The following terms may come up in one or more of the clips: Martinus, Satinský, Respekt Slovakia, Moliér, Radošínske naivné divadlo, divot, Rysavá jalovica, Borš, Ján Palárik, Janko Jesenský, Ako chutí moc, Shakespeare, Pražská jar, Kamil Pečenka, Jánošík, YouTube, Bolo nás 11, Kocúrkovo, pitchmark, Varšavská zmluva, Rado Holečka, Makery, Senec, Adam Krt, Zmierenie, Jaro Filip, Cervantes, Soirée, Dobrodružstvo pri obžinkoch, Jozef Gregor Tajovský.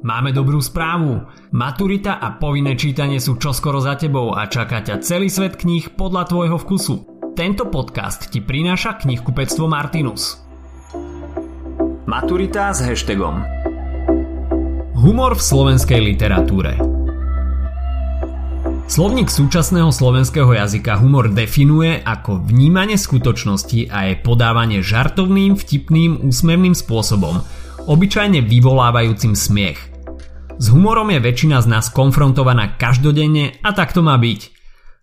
Máme dobrú správu. Maturita a povinné čítanie sú čoskoro za tebou a čaká ťa celý svet kníh podľa tvojho vkusu. Tento podcast ti prináša knihkupectvo Martinus. Maturita s hashtagom Humor v slovenskej literatúre. Slovník súčasného slovenského jazyka humor definuje ako vnímanie skutočnosti a jej podávanie žartovným, vtipným, úsmevným spôsobom, obyčajne vyvolávajúcim smiech. S humorom je väčšina z nás konfrontovaná každodenne a tak to má byť.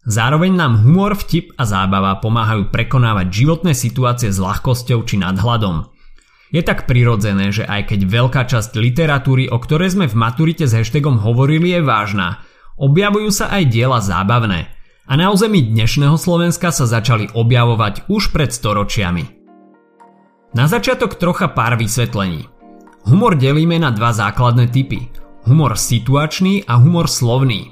Zároveň nám humor, vtip a zábava pomáhajú prekonávať životné situácie s ľahkosťou či nadhľadom. Je tak prirodzené, že aj keď veľká časť literatúry, o ktorej sme v maturite s hashtagom hovorili, je vážna, objavujú sa aj diela zábavné. A na území dnešného Slovenska sa začali objavovať už pred storočiami. Na začiatok trocha pár vysvetlení. Humor delíme na dva základné typy. Humor situačný a humor slovný.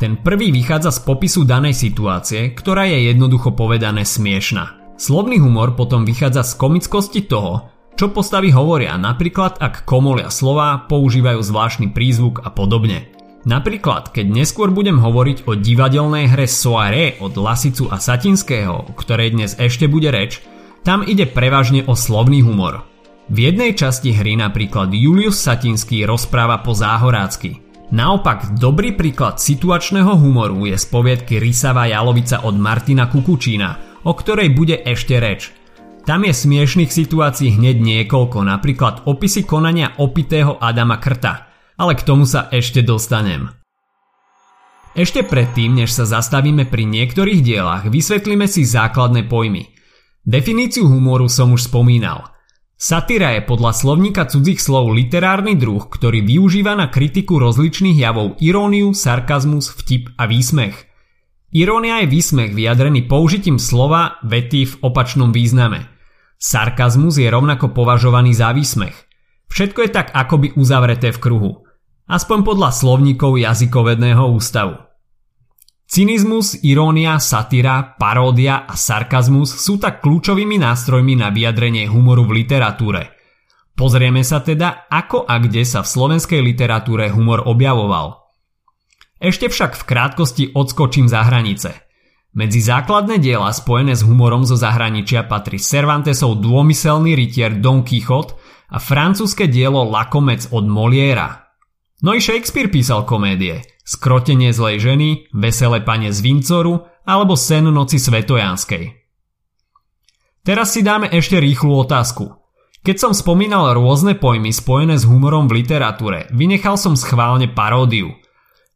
Ten prvý vychádza z popisu danej situácie, ktorá je jednoducho povedané smiešna. Slovný humor potom vychádza z komickosti toho, čo postavy hovoria, napríklad ak komolia slová, používajú zvláštny prízvuk a podobne. Napríklad, keď neskôr budem hovoriť o divadelnej hre Soirée od Lasicu a Satinského, o ktorej dnes ešte bude reč, tam ide prevažne o slovný humor. V jednej časti hry napríklad Julius Satinský rozpráva po záhorácky. Naopak dobrý príklad situačného humoru je z poviedky Rysavá jalovica od Martina Kukučína, o ktorej bude ešte reč. Tam je smiešných situácií hneď niekoľko, napríklad opisy konania opitého Adama Krta, ale k tomu sa ešte dostanem. Ešte predtým, než sa zastavíme pri niektorých dielach, vysvetlíme si základné pojmy. Definíciu humoru som už spomínal. Satíra je podľa slovníka cudzích slov literárny druh, ktorý využíva na kritiku rozličných javov iróniu, sarkazmus, vtip a výsmech. Irónia je výsmech vyjadrený použitím slova, vety v opačnom význame. Sarkazmus je rovnako považovaný za výsmech. Všetko je tak akoby uzavreté v kruhu. Aspoň podľa slovníkov jazykovedného ústavu. Cynizmus, irónia, satíra, paródia a sarkazmus sú tak kľúčovými nástrojmi na vyjadrenie humoru v literatúre. Pozrieme sa teda, ako a kde sa v slovenskej literatúre humor objavoval. Ešte však v krátkosti odskočím za hranice. Medzi základné diela spojené s humorom zo zahraničia patrí Cervantesov Dômyselný rytier Don Quixote a francúzske dielo Lakomec od Moliéra. No i Shakespeare písal komédie. Skrotenie zlej ženy, Veselé pane z Windsoru alebo Sen noci svetojanskej. Teraz si dáme ešte rýchlu otázku. Keď som spomínal rôzne pojmy spojené s humorom v literatúre, vynechal som schválne paródiu.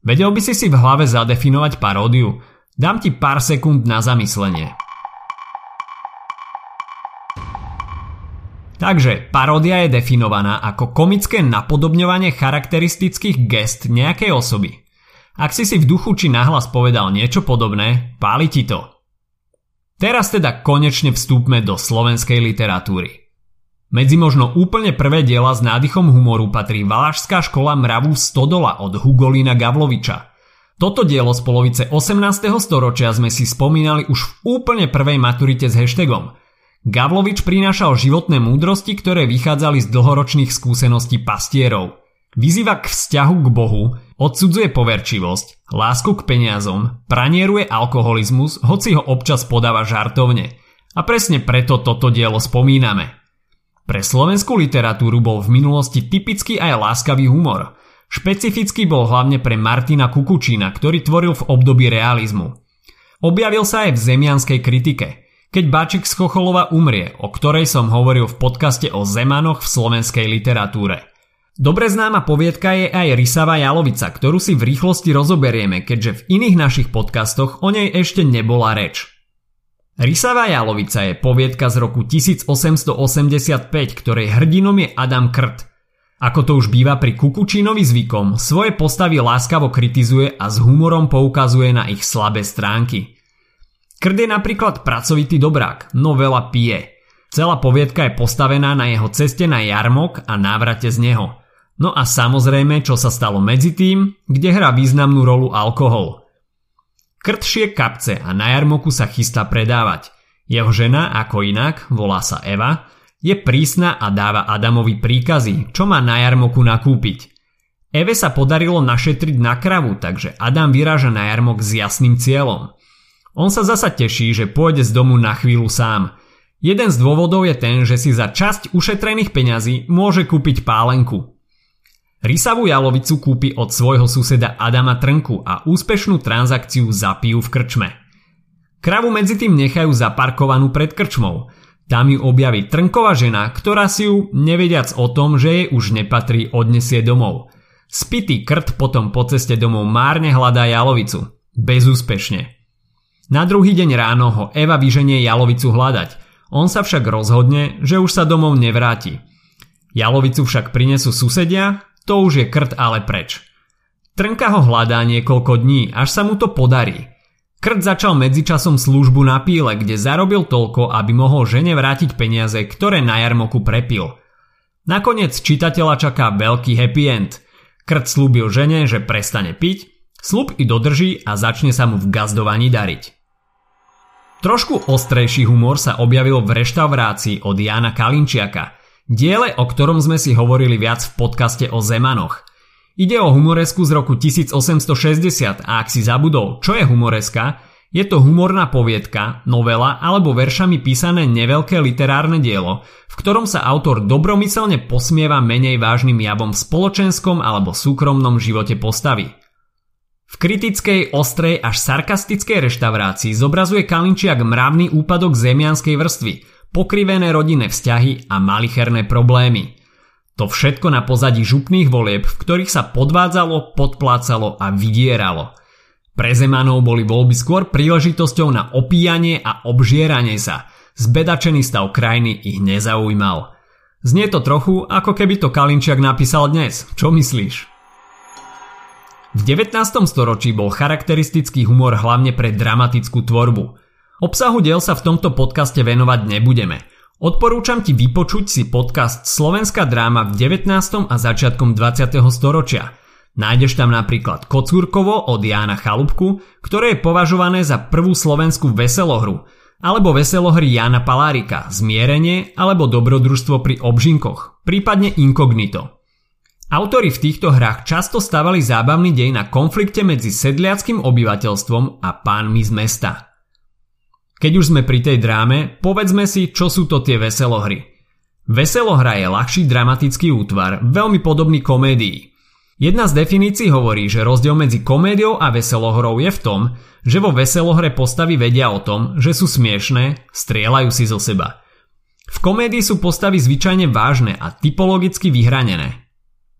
Vedel by si v hlave zadefinovať paródiu? Dám ti pár sekúnd na zamyslenie. Takže paródia je definovaná ako komické napodobňovanie charakteristických gest nejakej osoby. Ak si v duchu či nahlas povedal niečo podobné, páli ti to. Teraz teda konečne vstúpme do slovenskej literatúry. Medzi možno úplne prvé diela s nádychom humoru patrí Valašská škola mravov v stodola od Hugolína Gavloviča. Toto dielo z polovice 18. storočia sme si spomínali už v úplne prvej maturite s hashtagom. Gavlovič prinášal životné múdrosti, ktoré vychádzali z dlhoročných skúseností pastierov. Vyzýva k vzťahu k Bohu, odsudzuje poverčivosť, lásku k peniazom, pranieruje alkoholizmus, hoci ho občas podáva žartovne. A presne preto toto dielo spomíname. Pre slovenskú literatúru bol v minulosti typický aj láskavý humor. Špecifický bol hlavne pre Martina Kukučína, ktorý tvoril v období realizmu. Objavil sa aj v zemianskej kritike, keď Báčik Schocholova umrie, o ktorej som hovoril v podcaste o Zemanoch v slovenskej literatúre. Dobre známa poviedka je aj Rysavá jalovica, ktorú si v rýchlosti rozoberieme, keďže v iných našich podcastoch o nej ešte nebola reč. Rysavá jalovica je poviedka z roku 1885, ktorej hrdinom je Adam Krt. Ako to už býva pri Kukučínovi zvykom, svoje postavy láskavo kritizuje a s humorom poukazuje na ich slabé stránky. Krt je napríklad pracovitý dobrák, no veľa pije. Celá poviedka je postavená na jeho ceste na jarmok a návrate z neho. No a samozrejme, čo sa stalo medzi tým, kde hrá významnú rolu alkohol. Krt šije kapce a na jarmoku sa chystá predávať. Jeho žena, ako inak, volá sa Eva, je prísna a dáva Adamovi príkazy, čo má na jarmoku nakúpiť. Eve sa podarilo našetriť na kravu, takže Adam vyráža na jarmok s jasným cieľom. On sa zasa teší, že pôjde z domu na chvíľu sám. Jeden z dôvodov je ten, že si za časť ušetrených peňazí môže kúpiť pálenku. Rysavú jalovicu kúpi od svojho suseda Adama Trnku a úspešnú transakciu zapijú v krčme. Kravu medzi tým nechajú zaparkovanú pred krčmou. Tam ju objaví Trnkova žena, ktorá si ju, nevediac o tom, že jej už nepatrí, odnesie domov. Spitý krt potom po ceste domov márne hľadá jalovicu. Bezúspešne. Na druhý deň ráno ho Eva vyženie jalovicu hľadať. On sa však rozhodne, že už sa domov nevráti. Jalovicu však prinesú susedia, to už je krt ale preč. Trnka ho hľadá niekoľko dní, až sa mu to podarí. Krt začal medzičasom službu na píle, kde zarobil toľko, aby mohol žene vrátiť peniaze, ktoré na jarmoku prepil. Nakoniec čitateľa čaká veľký happy end. Krt slúbil žene, že prestane piť, sľub i dodrží a začne sa mu v gazdovaní dariť. Trošku ostrejší humor sa objavil v reštaurácii od Jána Kalinčiaka, diele, o ktorom sme si hovorili viac v podcaste o Zemanoch. Ide o humoresku z roku 1860 a ak si zabudol, čo je humoreska, je to humorná poviedka, novela alebo veršami písané neveľké literárne dielo, v ktorom sa autor dobromyselne posmieva menej vážnym javom v spoločenskom alebo súkromnom živote postavy. V kritickej, ostrej až sarkastickej reštaurácii zobrazuje Kalinčiak mravný úpadok zemianskej vrstvy, pokrivené rodinné vzťahy a malicherné problémy. To všetko na pozadí župných volieb, v ktorých sa podvádzalo, podplácalo a vydieralo. Pre Zemanov boli voľby skôr príležitosťou na opíjanie a obžieranie sa. Zbedačený stav krajiny ich nezaujímal. Znie to trochu, ako keby to Kalinčiak napísal dnes. Čo myslíš? V 19. storočí bol charakteristický humor hlavne pre dramatickú tvorbu. Obsahu diel sa v tomto podcaste venovať nebudeme. Odporúčam ti vypočuť si podcast Slovenská dráma v 19. a začiatkom 20. storočia. Nájdeš tam napríklad Kocúrkovo od Jána Chalupku, ktoré je považované za prvú slovenskú veselohru, alebo veselohry Jána Palárika, Zmierenie alebo Dobrodružstvo pri obžinkoch, prípadne Inkognito. Autori v týchto hrách často stavali zábavný dej na konflikte medzi sedliackym obyvateľstvom a pánmi z mesta. Keď už sme pri tej dráme, povedzme si, čo sú to tie veselohry. Veselohra je ľahší dramatický útvar, veľmi podobný komédii. Jedna z definícií hovorí, že rozdiel medzi komédiou a veselohrou je v tom, že vo veselohre postavy vedia o tom, že sú smiešné, strieľajú si zo seba. V komédii sú postavy zvyčajne vážne a typologicky vyhranené.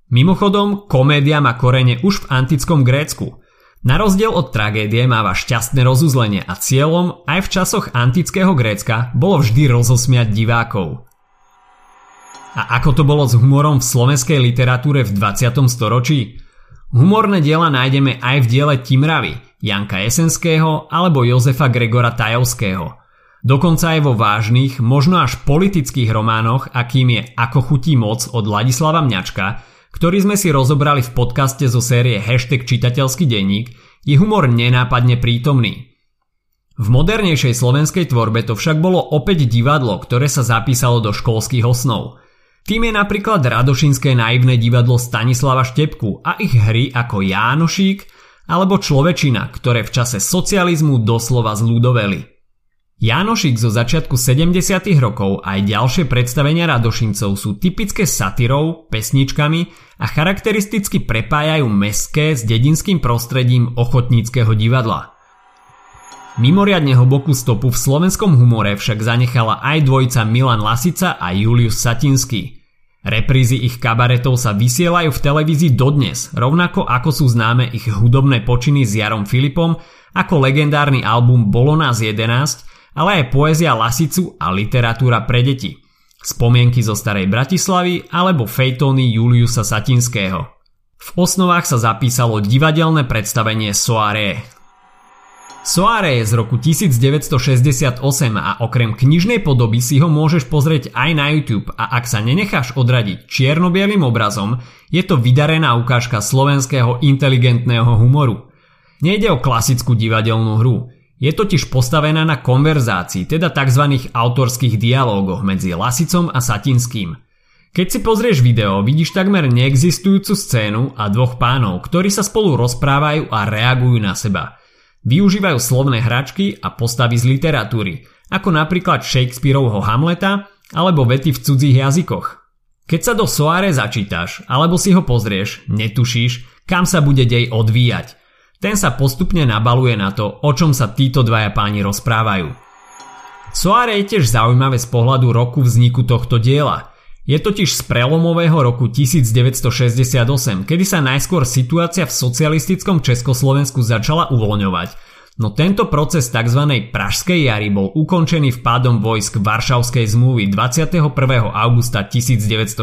Mimochodom, komédia má korene už v antickom Grécku. Na rozdiel od tragédie máva šťastné rozuzlenie a cieľom aj v časoch antického Grécka bolo vždy rozosmiať divákov. A ako to bolo s humorom v slovenskej literatúre v 20. storočí? Humorné diela nájdeme aj v diele Timravy, Janka Jesenského alebo Jozefa Gregora Tajovského. Dokonca aj vo vážnych, možno až politických románoch, akým je Ako chutí moc od Ladislava Mňačka, ktorý sme si rozobrali v podcaste zo série Hashtag čitateľský denník, je humor nenápadne prítomný. V modernejšej slovenskej tvorbe to však bolo opäť divadlo, ktoré sa zapísalo do školských osnov. Tým je napríklad Radošínske naivné divadlo Stanislava Štepku a ich hry ako Jánošík alebo Človečina, ktoré v čase socializmu doslova zľudoveli. Jánošík zo začiatku 70. rokov a aj ďalšie predstavenia Radošincov sú typické satirou, pesničkami a charakteristicky prepájajú mestské s dedinským prostredím ochotníckeho divadla. Mimoriadne hlbokú stopu v slovenskom humore však zanechala aj dvojica Milan Lasica a Julius Satinský. Reprízy ich kabaretov sa vysielajú v televízii dodnes, rovnako ako sú známe ich hudobné počiny s Jarom Filipom, ako legendárny album Bolo nás 11, ale aj poézia Lasicu a literatúra pre deti, Spomienky zo starej Bratislavy alebo fejtóny Juliusa Satinského. V osnovách sa zapísalo divadelné predstavenie Soirée. Soirée je z roku 1968 a okrem knižnej podoby si ho môžeš pozrieť aj na YouTube a ak sa nenecháš odradiť čierno-bielým obrazom, je to vydarená ukážka slovenského inteligentného humoru. Nejde o klasickú divadelnú hru. Je totiž postavená na konverzácii, teda tzv. Autorských dialógoch medzi Lasicom a Satinským. Keď si pozrieš video, vidíš takmer neexistujúcu scénu a dvoch pánov, ktorí sa spolu rozprávajú a reagujú na seba. Využívajú slovné hračky a postavy z literatúry, ako napríklad Shakespearovho Hamleta alebo vety v cudzích jazykoch. Keď sa do Soirée začítaš alebo si ho pozrieš, netušíš, kam sa bude dej odvíjať. Ten sa postupne nabaluje na to, o čom sa títo dvaja páni rozprávajú. Soirée je tiež zaujímavé z pohľadu roku vzniku tohto diela. Je totiž z prelomového roku 1968, kedy sa najskôr situácia v socialistickom Československu začala uvoľňovať, no tento proces tzv. Pražskej jary bol ukončený vpádom vojsk Varšavskej zmluvy 21. augusta 1968.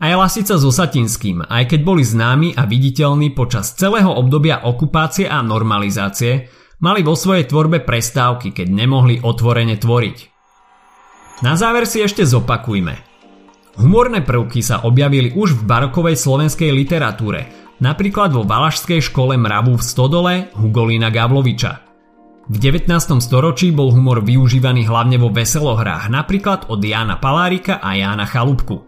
Aj Lasica so Satinským, aj keď boli známi a viditeľní počas celého obdobia okupácie a normalizácie, mali vo svojej tvorbe prestávky, keď nemohli otvorene tvoriť. Na záver si ešte zopakujme. Humorné prvky sa objavili už v barokovej slovenskej literatúre, napríklad vo Valašskej škole mravov v Stodole Hugolína Gavloviča. V 19. storočí bol humor využívaný hlavne vo veselohrách, napríklad od Jána Palárika a Jána Chalupku.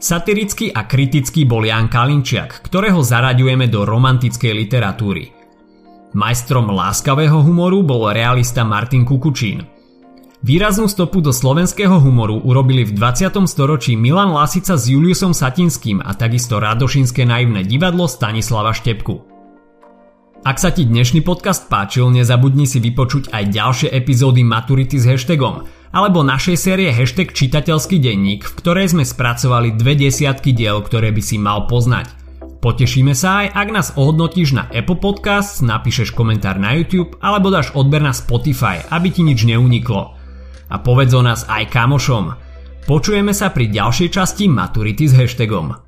Satirický a kritický bol Ján Kalinčiak, ktorého zaraďujeme do romantickej literatúry. Majstrom láskavého humoru bol realista Martin Kukučín. Výraznú stopu do slovenského humoru urobili v 20. storočí Milan Lasica s Juliusom Satinským a takisto Radošínske naivné divadlo Stanislava Štepku. Ak sa ti dnešný podcast páčil, nezabudni si vypočuť aj ďalšie epizódy Maturity s hashtagom alebo našej série hashtag čitateľský denník, v ktorej sme spracovali 20 diel, ktoré by si mal poznať. Potešíme sa aj, ak nás ohodnotíš na Apple Podcasts, napíšeš komentár na YouTube alebo dáš odber na Spotify, aby ti nič neuniklo. A povedz o nás aj kamošom. Počujeme sa pri ďalšej časti Maturity s hashtagom.